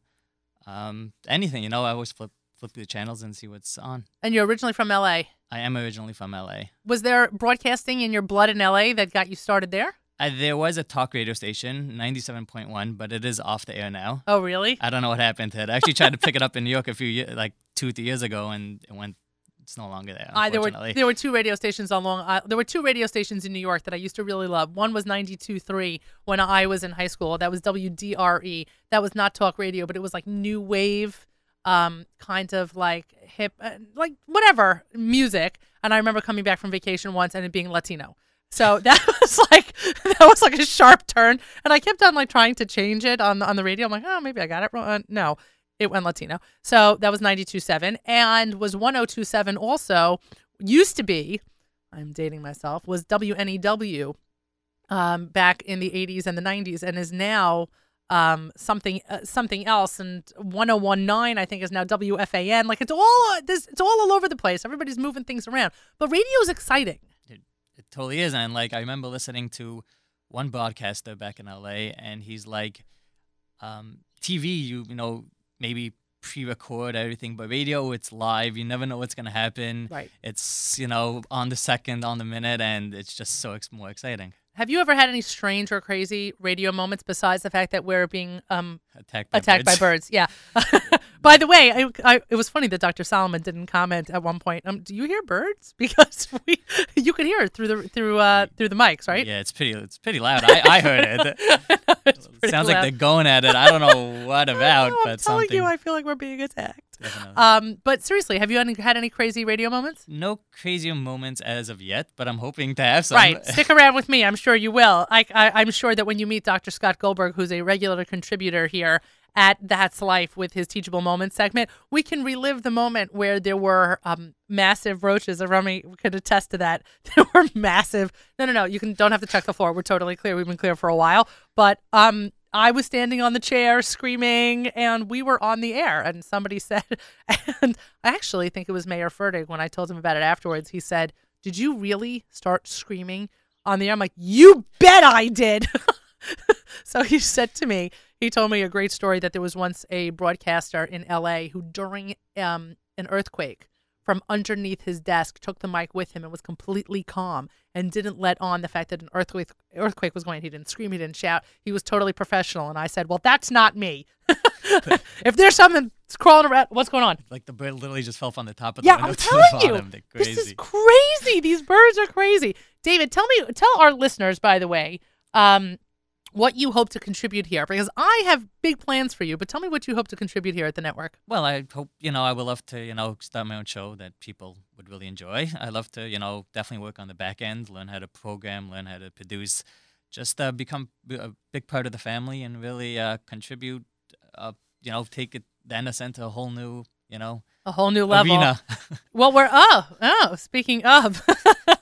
um, anything. You know, I always flip flip through the channels and see what's on. And you're originally from L A? I am originally from L A. Was there broadcasting in your blood in L A that got you started there? Uh, there was a talk radio station, ninety-seven point one, but it is off the air now. Oh, really? I don't know what happened to it. I actually tried to pick it up in New York a few years, like two, three years ago, and it went. It's no longer there, unfortunately. Uh, there, were, there were two radio stations on Long Island. There were two radio stations in New York that I used to really love. One was ninety-two point three when I was in high school. That was W D R E. That was not talk radio, but it was like new wave, um, kind of like hip, uh, like whatever, music. And I remember coming back from vacation once and it being Latino. So that was like that was like a sharp turn. And I kept on like trying to change it on the, on the radio. I'm like, oh, maybe I got it wrong. No. It went Latino. So that was ninety-two point seven and was one oh two point seven also used to be, I'm dating myself, was W N E W um, back in the eighties and the nineties and is now um, something uh, something else. And one oh one point nine, I think, is now W F A N. Like it's all, this, it's all all over the place. Everybody's moving things around. But radio is exciting. It, it totally is. And like I remember listening to one broadcaster back in L A and he's like, um, T V, you, you know, maybe pre-record everything, but radio, it's live. You never know what's going to happen. Right. It's, you know, on the second, on the minute, and it's just so ex- more exciting. Have you ever had any strange or crazy radio moments besides the fact that we're being um, Attacked by Attacked birds. by birds, yeah. By the way, I, I, it was funny that Doctor Salomon didn't comment at one point. Um, do you hear birds? Because we, you could hear it through the through uh, through the mics, right? Yeah, it's pretty it's pretty loud. I, I heard it. I it sounds loud. Like they're going at it. I don't know what about, know, but I'm telling something. you, I feel like we're being attacked. Um, but seriously, have you any, had any crazy radio moments? No crazy moments as of yet, but I'm hoping to have some. Right, stick around with me. I'm sure you will. I, I I'm sure that when you meet Doctor Scott Goldberg, who's a regular contributor here at That's Life with his Teachable Moments segment, we can relive the moment where there were um, massive roaches. Avrami could attest to that. There were massive. No, no, no. You can don't have to check the floor. We're totally clear. We've been clear for a while. But um, I was standing on the chair screaming, and we were on the air. And somebody said, and I actually think it was Mayer Fertig when I told him about it afterwards. He said, "Did you really start screaming on the air?" I'm like, "You bet I did." So he said to me, he told me a great story that there was once a broadcaster in L A who during um, an earthquake from underneath his desk took the mic with him and was completely calm and didn't let on the fact that an earthquake earthquake was going. He didn't scream. He didn't shout. He was totally professional. And I said, well, that's not me. If there's something crawling around, what's going on? Like the bird literally just fell from the top of the yeah, window I'm telling to the bottom. You, this is crazy. These birds are crazy. David, tell me, tell our listeners, by the way, um, what you hope to contribute here, because I have big plans for you, but tell me what you hope to contribute here at the network. Well, I hope, you know, I would love to, you know, start my own show that people would really enjoy. I love to, you know, definitely work on the back end, learn how to program, learn how to produce, just uh, become a big part of the family and really uh, contribute, uh, you know, take it, then ascend to a whole new, you know, a whole new level. Arena. Well, we're, oh, oh, speaking of,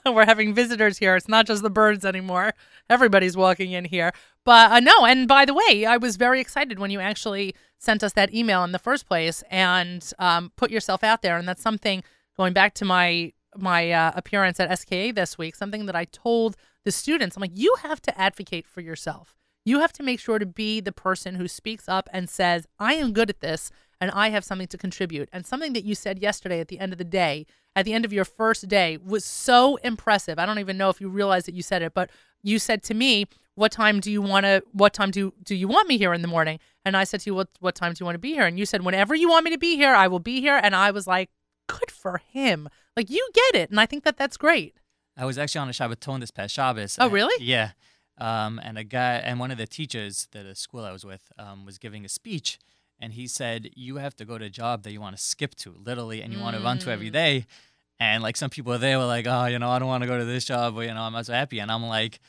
we're having visitors here. It's not just the birds anymore. Everybody's walking in here. But uh, no, and by the way, I was very excited when you actually sent us that email in the first place and um, put yourself out there. And that's something, going back to my my uh, appearance at S K A this week, something that I told the students. I'm like, you have to advocate for yourself. You have to make sure to be the person who speaks up and says, I am good at this and I have something to contribute. And something that you said yesterday at the end of the day, at the end of your first day, was so impressive. I don't even know if you realize that you said it, but you said to me, what time do you want to, what time do, do you want me here in the morning? And I said to you, what, what time do you want to be here? And you said, whenever you want me to be here, I will be here. And I was like, good for him. Like, you get it. And I think that that's great. I was actually on a Shabbaton this past Shabbos. Oh, and, really? Yeah. Um, and a guy, and one of the teachers at a school I was with um, was giving a speech. And he said, you have to go to a job that you want to skip to, literally, and you mm. want to run to every day. And, like, some people there were like, oh, you know, I don't want to go to this job, or, you know, I'm not so happy. And I'm like,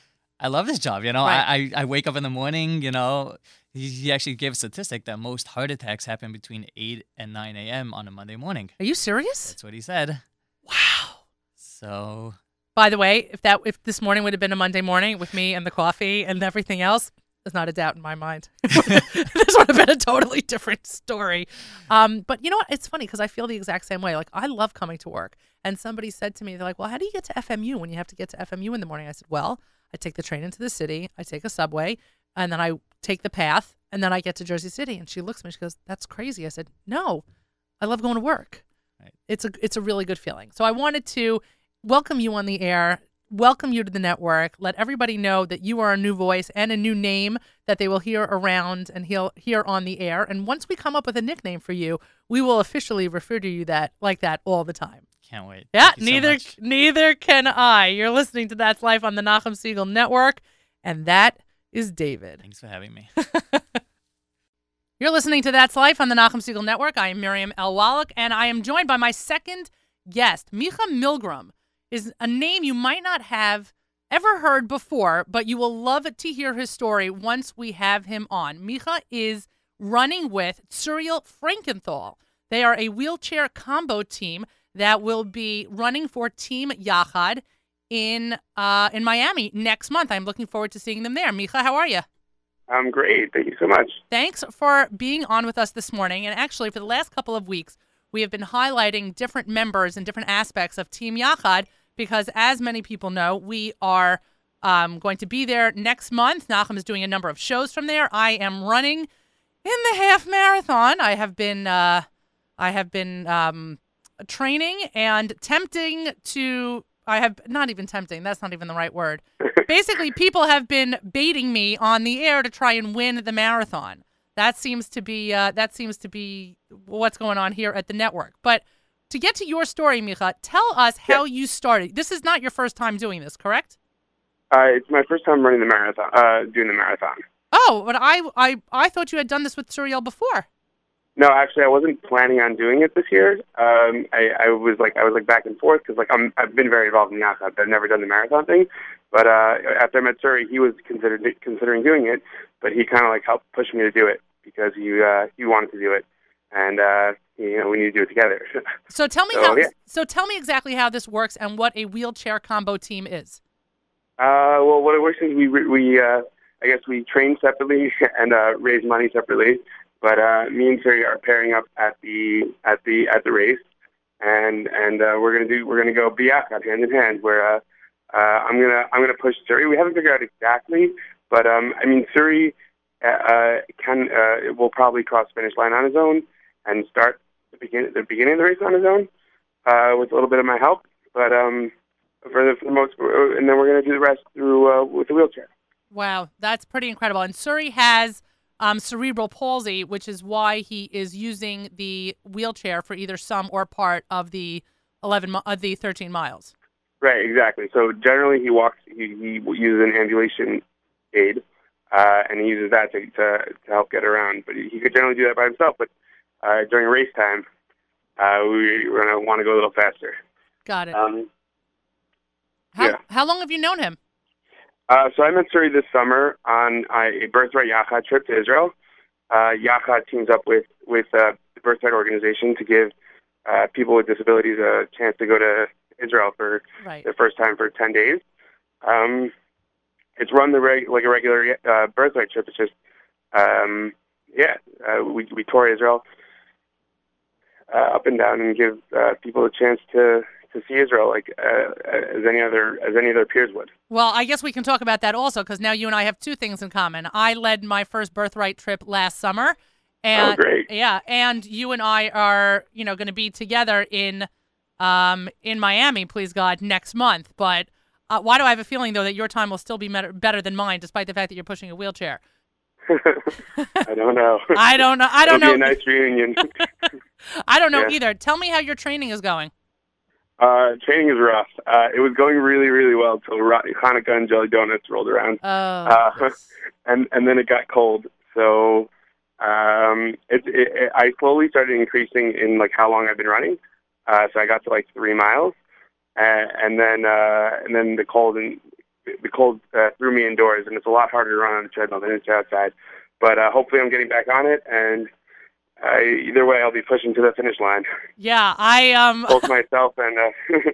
I love this job, you know. Right. I, I wake up in the morning, you know. He, he actually gave a statistic that most heart attacks happen between eight and nine a.m. on a Monday morning. Are you serious? That's what he said. Wow. So. By the way, if that if this morning would have been a Monday morning with me and the coffee and everything else, there's not a doubt in my mind. This would have been a totally different story. Um, but you know what? It's funny because I feel the exact same way. Like, I love coming to work. And somebody said to me, they're like, well, how do you get to F M U when you have to get to F M U in the morning? I said, well, I take the train into the city, I take a subway, and then I take the path, and then I get to Jersey City. And she looks at me, she goes, that's crazy. I said, no, I love going to work. Right. It's a it's a really good feeling. So I wanted to welcome you on the air, welcome you to the network, let everybody know that you are a new voice and a new name that they will hear around and he'll hear on the air. And once we come up with a nickname for you, we will officially refer to you that like that all the time. Can't wait. Yeah, neither so neither can I. You're listening to That's Life on the Nachum Segal Network, and that is David. Thanks for having me. You're listening to That's Life on the Nachum Segal Network. I am Miriam L. Wallach, and I am joined by my second guest. Micha Milgram is a name you might not have ever heard before, but you will love to hear his story once we have him on. Micha is running with Tsuriel Frankenthal. They are a wheelchair combo team that will be running for Team Yachad in uh, in Miami next month. I'm looking forward to seeing them there. Micha, how are you? I'm great. Thank you so much. Thanks for being on with us this morning. And actually, for the last couple of weeks, we have been highlighting different members and different aspects of Team Yachad because, as many people know, we are um, going to be there next month. Nachum is doing a number of shows from there. I am running in the half marathon. I have been... Uh, I have been... Um, training and tempting to I have not even tempting that's not even the right word basically people have been baiting me on the air to try and win the marathon. That seems to be uh, that seems to be what's going on here at the network. But to get to your story, Micha, tell us how yeah. you started. This is not your first time doing this, correct? Uh, it's my first time running the marathon, uh, doing the marathon. Oh, but I, I, I thought you had done this with Tsuriel before. No, actually, I wasn't planning on doing it this year. Um, I, I was like, I was like back and forth because like I'm, I've been very involved in Yachad, but I've never done the marathon thing. But uh, after I met Tsuri, he was considered considering doing it, but he kind of like helped push me to do it because he uh, he wanted to do it, and uh, you know, we need to do it together. So tell me so, how. Yeah. So tell me exactly how this works and what a wheelchair combo team is. Uh, well, what it works is we we uh, I guess we train separately and uh, raise money separately. But uh, me and Tsuri are pairing up at the at the at the race, and and uh, we're gonna do we're gonna go Yachad hand in hand. Where uh, uh, I'm gonna I'm gonna push Tsuri. We haven't figured out exactly, but um, I mean Tsuri uh, can uh, will probably cross finish line on his own and start the begin the beginning of the race on his own uh, with a little bit of my help. But um, for the for the most, and then we're gonna do the rest through uh, with the wheelchair. Wow, that's pretty incredible. And Tsuri has. Um, cerebral palsy, which is why he is using the wheelchair for either some or part of the eleven of the thirteen miles. Right, exactly. So generally, he walks. He, he uses an ambulation aid, uh, and he uses that to, to to help get around. But he could generally do that by himself. But uh, during race time, uh, we, we're going to want to go a little faster. Got it. Um, how yeah. how long have you known him? Uh, so I met Tsuri this summer on a Birthright Yachad trip to Israel. Uh, Yachad teams up with, with uh, the Birthright organization to give uh, people with disabilities a chance to go to Israel for right. the first time for ten days. Um, it's run the reg- like a regular uh, Birthright trip. It's just, um, yeah, uh, we, we tour Israel uh, up and down and give uh, people a chance to... to see Israel like uh, as any other as any of their peers would. Well, I guess we can talk about that also because now you and I have two things in common. I led my first Birthright trip last summer, and oh, great. yeah, and you and I are you know going to be together in um, in Miami, please God, next month. But uh, why do I have a feeling though that your time will still be better than mine, despite the fact that you're pushing a wheelchair? I don't know. I don't know. I don't It'll know. Be a nice reunion. I don't know yeah. either. Tell me how your training is going. Uh, training is rough. Uh, it was going really, really well till Hanukkah and jelly donuts rolled around, oh, uh, and and then it got cold. So um, it, it, it, I slowly started increasing in like how long I've been running. Uh, so I got to like three miles, and, and then uh, and then the cold and the cold uh, threw me indoors, and it's a lot harder to run on a treadmill than it's outside. But uh, hopefully, I'm getting back on it and. Uh, either way, I'll be pushing to the finish line. Yeah, I... um Both myself and... Uh,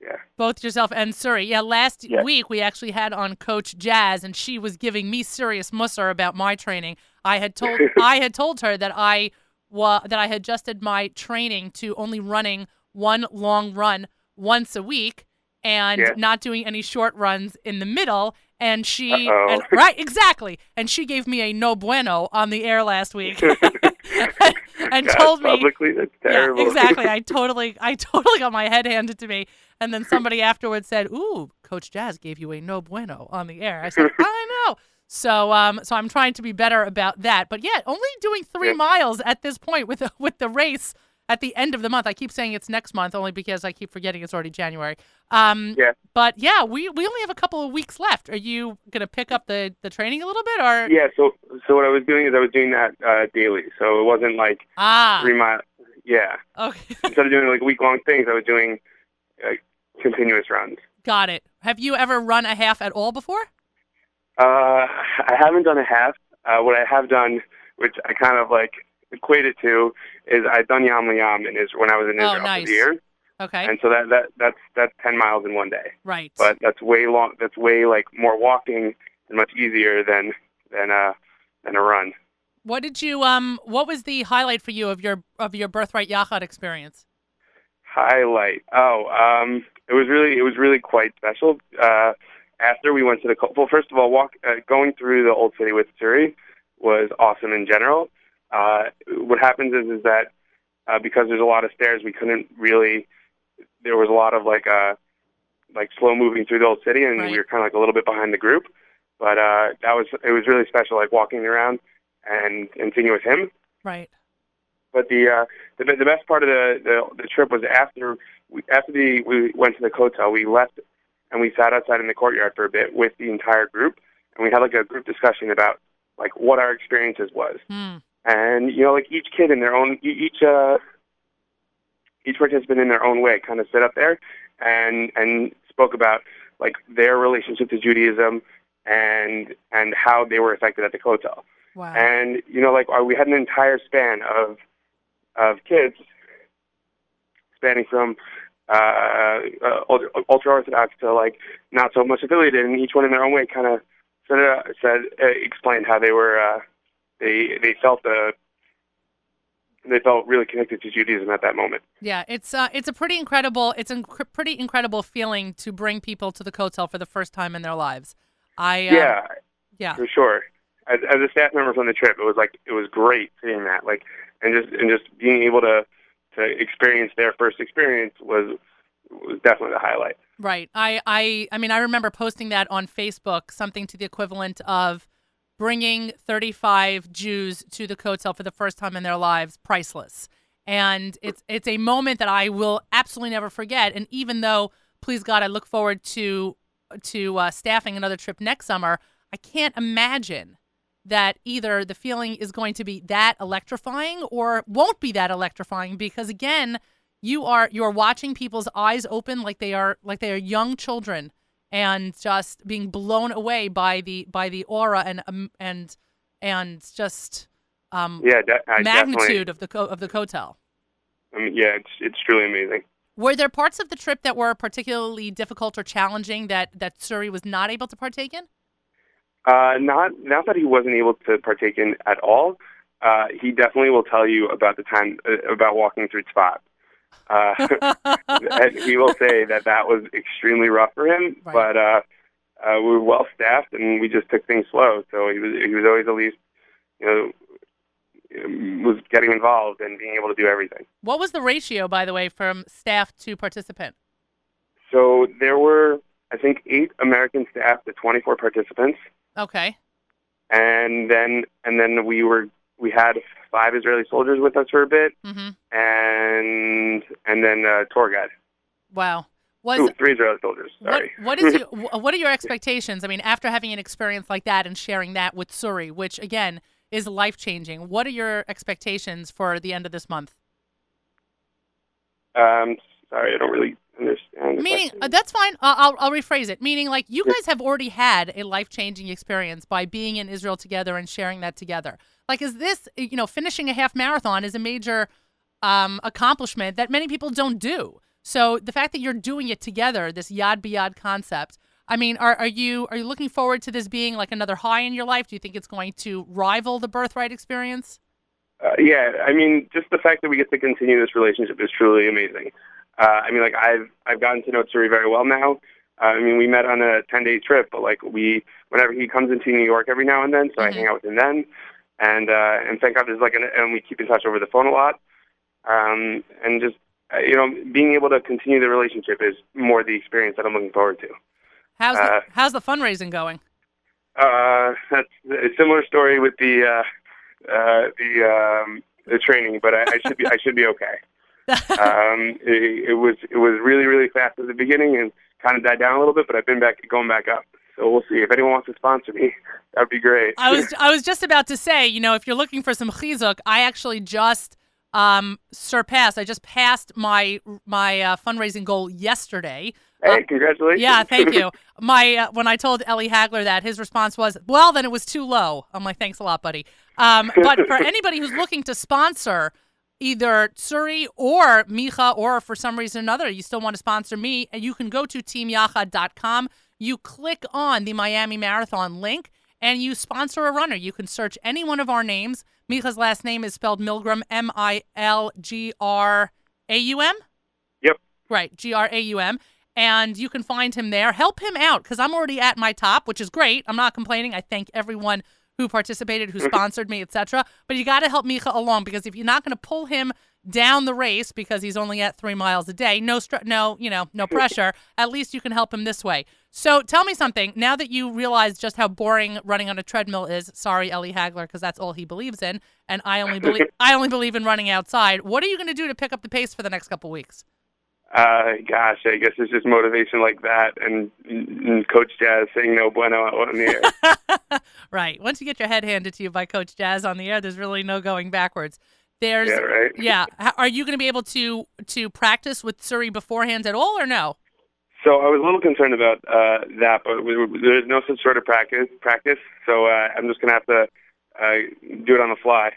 yeah. Both yourself and Tsuri. Yeah, last yes. week we actually had on Coach Jazz, and she was giving me serious musser about my training. I had told I had told her that I wa- that I had adjusted my training to only running one long run once a week and yes. not doing any short runs in the middle. And she... And, right, exactly. And she gave me a no bueno on the air last week. and, and God, told me publicly, that's terrible. Yeah, exactly. I totally, I totally got my head handed to me. And then somebody afterwards said, "Ooh, Coach Jazz gave you a no bueno on the air." I said, "I know." So, um, so I'm trying to be better about that. But yeah, only doing three yeah. miles at this point with the, with the race at the end of the month. I keep saying it's next month only because I keep forgetting it's already January. Um, yeah. But yeah, we, we only have a couple of weeks left. Are you going to pick up the, the training a little bit? Or Yeah, so so what I was doing is I was doing that uh, daily. So it wasn't like ah. three miles. Yeah. Okay. Instead of doing like week-long things, I was doing uh, continuous runs. Got it. Have you ever run a half at all before? Uh, I haven't done a half. Uh, what I have done, which I kind of like... equated to is I've done Yam Liyam in Israel when I was in Israel oh, nice. for the year. Okay. And so that, that that's that's ten miles in one day. Right. But that's way long. That's way like more walking and much easier than than uh than a run. What did you um? What was the highlight for you of your of your Birthright Yachad experience? Highlight. Oh, um, it was really it was really quite special. Uh, after we went to the well, first of all, walk uh, going through the Old City with Tsuri was awesome in general. Uh, what happens is, is that uh, because there's a lot of stairs, we couldn't really. There was a lot of like uh, like slow moving through the Old City, and right. we were kind of like a little bit behind the group. But uh, that was it was really special, like walking around and continue with him. Right. But the uh, the, the best part of the, the, the trip was after we, after the, we went to the Kotel, we left and we sat outside in the courtyard for a bit with the entire group, and we had like a group discussion about like what our experiences was. Mm. And you know, like each kid in their own, each uh, each participant in their own way, kind of sit up there and and spoke about like their relationship to Judaism and and how they were affected at the Kotel. Wow. And you know, like we had an entire span of of kids spanning from uh, uh, ultra Orthodox to like not so much affiliated, and each one in their own way kind of said, uh, said uh, explained how they were uh, they they felt the. They felt really connected to Judaism at that moment. Yeah, it's uh, it's a pretty incredible it's a inc- pretty incredible feeling to bring people to the Kotel for the first time in their lives. I uh, yeah, yeah, for sure. As, as a staff member from the trip, it was like it was great seeing that. Like, and just and just being able to to experience their first experience was was definitely the highlight. Right. I I I mean, I remember posting that on Facebook, something to the equivalent of bringing thirty-five Jews to the Kotel for the first time in their lives, priceless. And it's it's a moment that I will absolutely never forget. And even though, please God, I look forward to to uh, staffing another trip next summer, I can't imagine that either the feeling is going to be that electrifying or won't be that electrifying, because again, you are you're watching people's eyes open like they are like they are young children, and just being blown away by the by the aura and um, and and just um, yeah, de- magnitude of the co- of the Kotel. I mean, yeah, it's it's truly amazing. Were there parts of the trip that were particularly difficult or challenging that that Tsuri was not able to partake in? Uh, not not that he wasn't able to partake in at all. Uh, he definitely will tell you about the time uh, about walking through Tzav. Uh, and he will say that that was extremely rough for him, right. but uh, uh, we were well staffed and we just took things slow. So he was he was always at least, you know, was getting involved and being able to do everything. What was the ratio, by the way, from staff to participant? So there were, I think, eight American staff to twenty-four participants. Okay. And then and then we were. We had five Israeli soldiers with us for a bit, mm-hmm. and and then a tour guide. Wow, was Ooh, three Israeli soldiers. Sorry. What, what is you, what are your expectations? I mean, after having an experience like that and sharing that with Tsuri, which again is life changing, what are your expectations for the end of this month? Um, sorry, I don't really understand. Meaning uh, that's fine. Uh, I'll I'll rephrase it. Meaning, like you guys have already had a life changing experience by being in Israel together and sharing that together. Like, is this, you know, finishing a half marathon is a major um, accomplishment that many people don't do. So the fact that you're doing it together, this yad b'yad concept, I mean, are, are you are you looking forward to this being like another high in your life? Do you think it's going to rival the Birthright experience? Uh, yeah, I mean, just the fact that we get to continue this relationship is truly amazing. Uh, I mean, like, I've I've gotten to know Tsuri very well now. Uh, I mean, we met on a ten-day trip, but, like, we, whenever he comes into New York every now and then, so mm-hmm. I hang out with him then. And uh, and thank God there's like an, and we keep in touch over the phone a lot, um, and just you know being able to continue the relationship is more the experience that I'm looking forward to. How's the, uh, how's the fundraising going? Uh, that's a similar story with the uh, uh, the um, the training, but I, I should be I should be okay. um, it, it was it was really really fast at the beginning and kind of died down a little bit, but I've been back going back up. So we'll see. If anyone wants to sponsor me, that would be great. I was I was just about to say, you know, if you're looking for some chizuk, I actually just um, surpassed. I just passed my my uh, fundraising goal yesterday. Hey, um, congratulations. Yeah, thank you. My uh, when I told Ellie Hagler that, his response was, well, then it was too low. I'm like, thanks a lot, buddy. Um, but for anybody who's looking to sponsor either Tsuri or Micha, or for some reason or another, you still want to sponsor me, you can go to team yachad dot com. You click on the Miami Marathon link, and you sponsor a runner. You can search any one of our names. Micha's last name is spelled Milgram, M I L G R A U M? Yep. Right, G R A U M. And you can find him there. Help him out, because I'm already at my top, which is great. I'm not complaining. I thank everyone who participated, who sponsored me, et cetera. But you got to help Micha along, because if you're not going to pull him down the race because he's only at three miles a day. No, str- no, you know, no pressure. At least you can help him this way. So tell me something. Now that you realize just how boring running on a treadmill is, sorry, Ellie Hagler, because that's all he believes in, and I only believe I only believe in running outside. What are you going to do to pick up the pace for the next couple weeks? Uh, gosh, I guess it's just motivation like that, and, and Coach Jazz saying no bueno out on the air. Right. Once you get your head handed to you by Coach Jazz on the air, there's really no going backwards. There's, yeah, right. Yeah. Are you going to be able to to practice with Tsuri beforehand at all, or no? So I was a little concerned about uh, that, but we, we, there's no such sort of practice. Practice. So uh, I'm just going to have to uh, do it on the fly.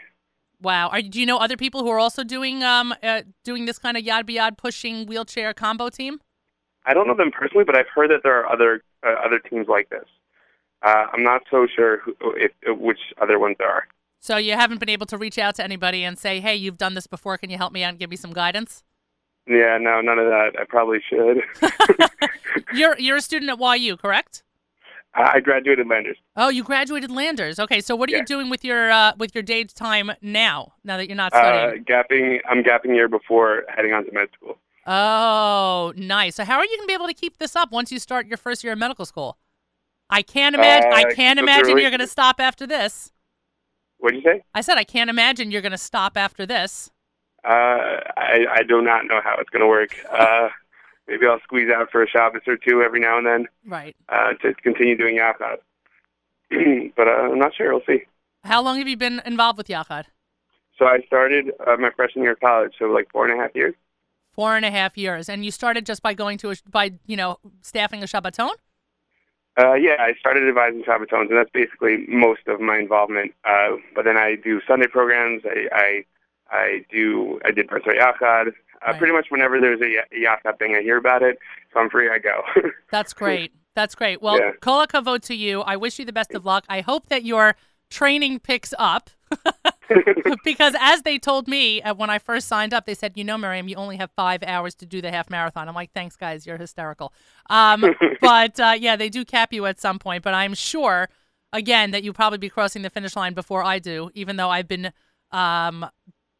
Wow. Are, do you know other people who are also doing um uh, doing this kind of yad biyad pushing wheelchair combo team? I don't know them personally, but I've heard that there are other uh, other teams like this. Uh, I'm not so sure who, if, which other ones there are. So you haven't been able to reach out to anybody and say, hey, you've done this before. Can you help me out and give me some guidance? Yeah, no, none of that. I probably should. you're you're a student at Y U, correct? I graduated Landers. Oh, you graduated Landers. Okay, so what are yeah. you doing with your uh, with your daytime now, now that you're not studying? Uh, gapping, I'm gapping year before heading on to med school. Oh, nice. So how are you going to be able to keep this up once you start your first year of medical school? I can't imagine, uh, I can't imagine you're going to stop after this. What did you say? I said I can't imagine you're going to stop after this. Uh, I, I do not know how it's going to work. Uh, maybe I'll squeeze out for a Shabbos or two every now and then. Right. Uh, to continue doing Yachad. But uh, I'm not sure. We'll see. How long have you been involved with Yachad? So I started uh, my freshman year of college, so like four and a half years. Four and a half years. And you started just by going to, a, by, you know, staffing a Shabbaton? Uh, yeah, I started advising Shabbatones, and that's basically most of my involvement. Uh, but then I do Sunday programs. I I, I do I did Birthright Yachad. Uh, right. Pretty much whenever there's a Yachad thing, I hear about it. If I'm free, I go. That's great. That's great. Well, yeah. Kol HaKavod to you. I wish you the best of luck. I hope that your training picks up. Because as they told me when I first signed up, they said, you know, Miriam, you only have five hours to do the half marathon. I'm like, thanks, guys. You're hysterical. Um, but, uh, yeah, they do cap you at some point. But I'm sure, again, that you'll probably be crossing the finish line before I do, even though I've been um,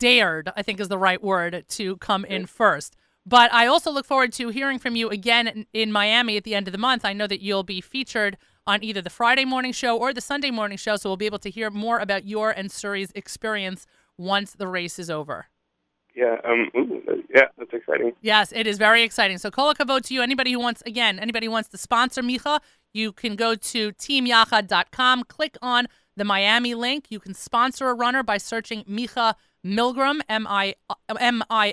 dared, I think is the right word, to come in first. But I also look forward to hearing from you again in, in Miami at the end of the month. I know that you'll be featured on either the Friday morning show or the Sunday morning show, so we'll be able to hear more about your and Suri's experience once the race is over. Yeah, um, ooh, yeah, that's exciting. Yes, it is very exciting. So Kol HaKavod to you. Anybody who wants, again, anybody who wants to sponsor Micha, you can go to team yachad dot com, click on the Miami link. You can sponsor a runner by searching Micha Milgram, M I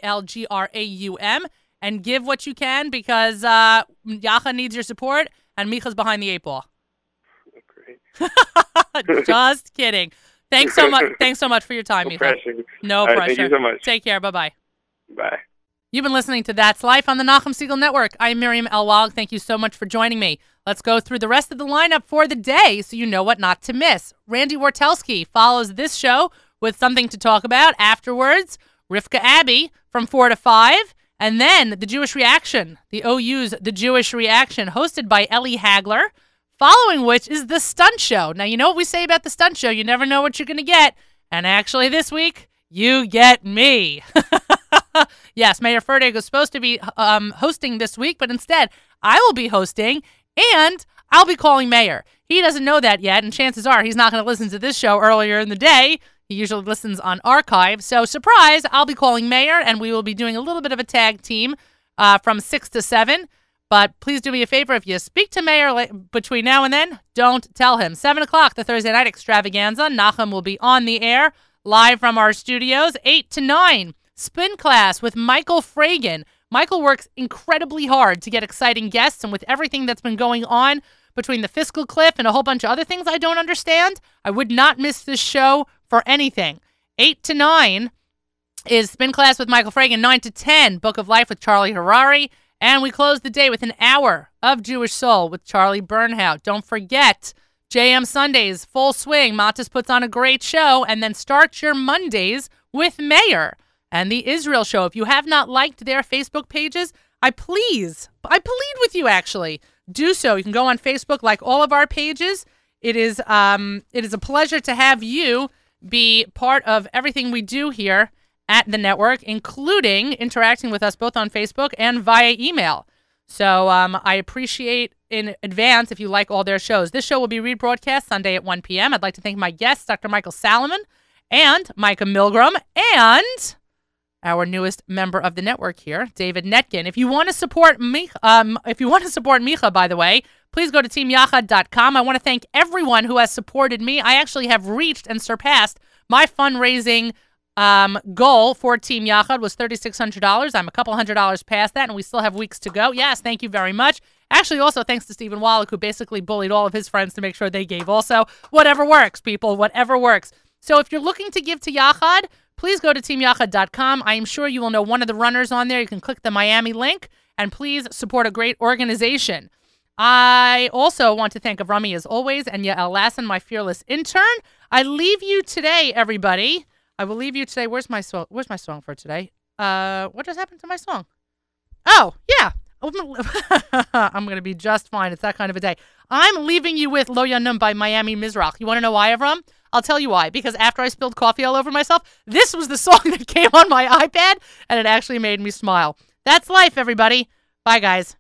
L G R A U M, and give what you can because uh, Yachad needs your support, and Micha's behind the eight ball. Just kidding. Thanks so much. Thanks so much for your time, no Micha. Pressure. No All pressure. Right, thank you so much. Take care. Bye-bye. Bye. You've been listening to That's Life on the Nachum Segal Network. I'm Miriam L. Wallach. Thank you so much for joining me. Let's go through the rest of the lineup for the day so you know what not to miss. Randy Wartelski follows this show with something to talk about. Afterwards, Rivka Abbey from four to five. And then the Jewish Reaction, the O U's The Jewish Reaction, hosted by Ellie Hagler, following which is The Stunt Show. Now, you know what we say about The Stunt Show. You never know what you're going to get. And actually this week, you get me. Yes, Mayer Fertig was supposed to be um, hosting this week, but instead I will be hosting and I'll be calling Mayer. He doesn't know that yet, and chances are he's not going to listen to this show earlier in the day. He usually listens on archive. So, surprise, I'll be calling Mayer, and we will be doing a little bit of a tag team uh, from six to seven. But please do me a favor. If you speak to Mayer la- between now and then, don't tell him. seven o'clock, the Thursday night extravaganza. Nachum will be on the air live from our studios. eight to nine, Spin Class with Michael Fragan. Michael works incredibly hard to get exciting guests, and with everything that's been going on between the fiscal cliff and a whole bunch of other things I don't understand, I would not miss this show for anything. eight to nine is Spin Class with Michael Fragan. nine to ten, Book of Life with Charlie Harari. And we close the day with an hour of Jewish Soul with Charlie Bernhout. Don't forget, J M Sundays, full swing. Matas puts on a great show. And then start your Mondays with Mayer and the Israel Show. If you have not liked their Facebook pages, I please, I plead with you actually, do so. You can go on Facebook, like all of our pages. It is, um, it is a pleasure to have you be part of everything we do here at the network, including interacting with us both on Facebook and via email. So um, I appreciate in advance if you like all their shows. This show will be rebroadcast Sunday at one p.m. I'd like to thank my guests, Doctor Michael Salomon and Micha Milgram, and our newest member of the network here, David Netkin. If you want to support Mich- um, if you want to support Micha, by the way, please go to team yachad dot com. I want to thank everyone who has supported me. I actually have reached and surpassed my fundraising um, goal for Team Yachad was three thousand six hundred dollars. I'm a couple hundred dollars past that, and we still have weeks to go. Yes, thank you very much. Actually, also thanks to Stephen Wallach, who basically bullied all of his friends to make sure they gave also. Whatever works, people, whatever works. So if you're looking to give to Yachad, please go to team yachad dot com. I am sure you will know one of the runners on there. You can click the Miami link, and please support a great organization. I also want to thank Avrami, as always, and Yael Lassen, my fearless intern. I leave you today, everybody. I will leave you today. Where's my song? Where's my song for today? Uh, what just happened to my song? Oh, yeah. I'm going to be just fine. It's that kind of a day. I'm leaving you with Lo Yanum by Miami Mizrach. You want to know why, Avram? I'll tell you why. Because after I spilled coffee all over myself, this was the song that came on my iPad, and it actually made me smile. That's life, everybody. Bye, guys.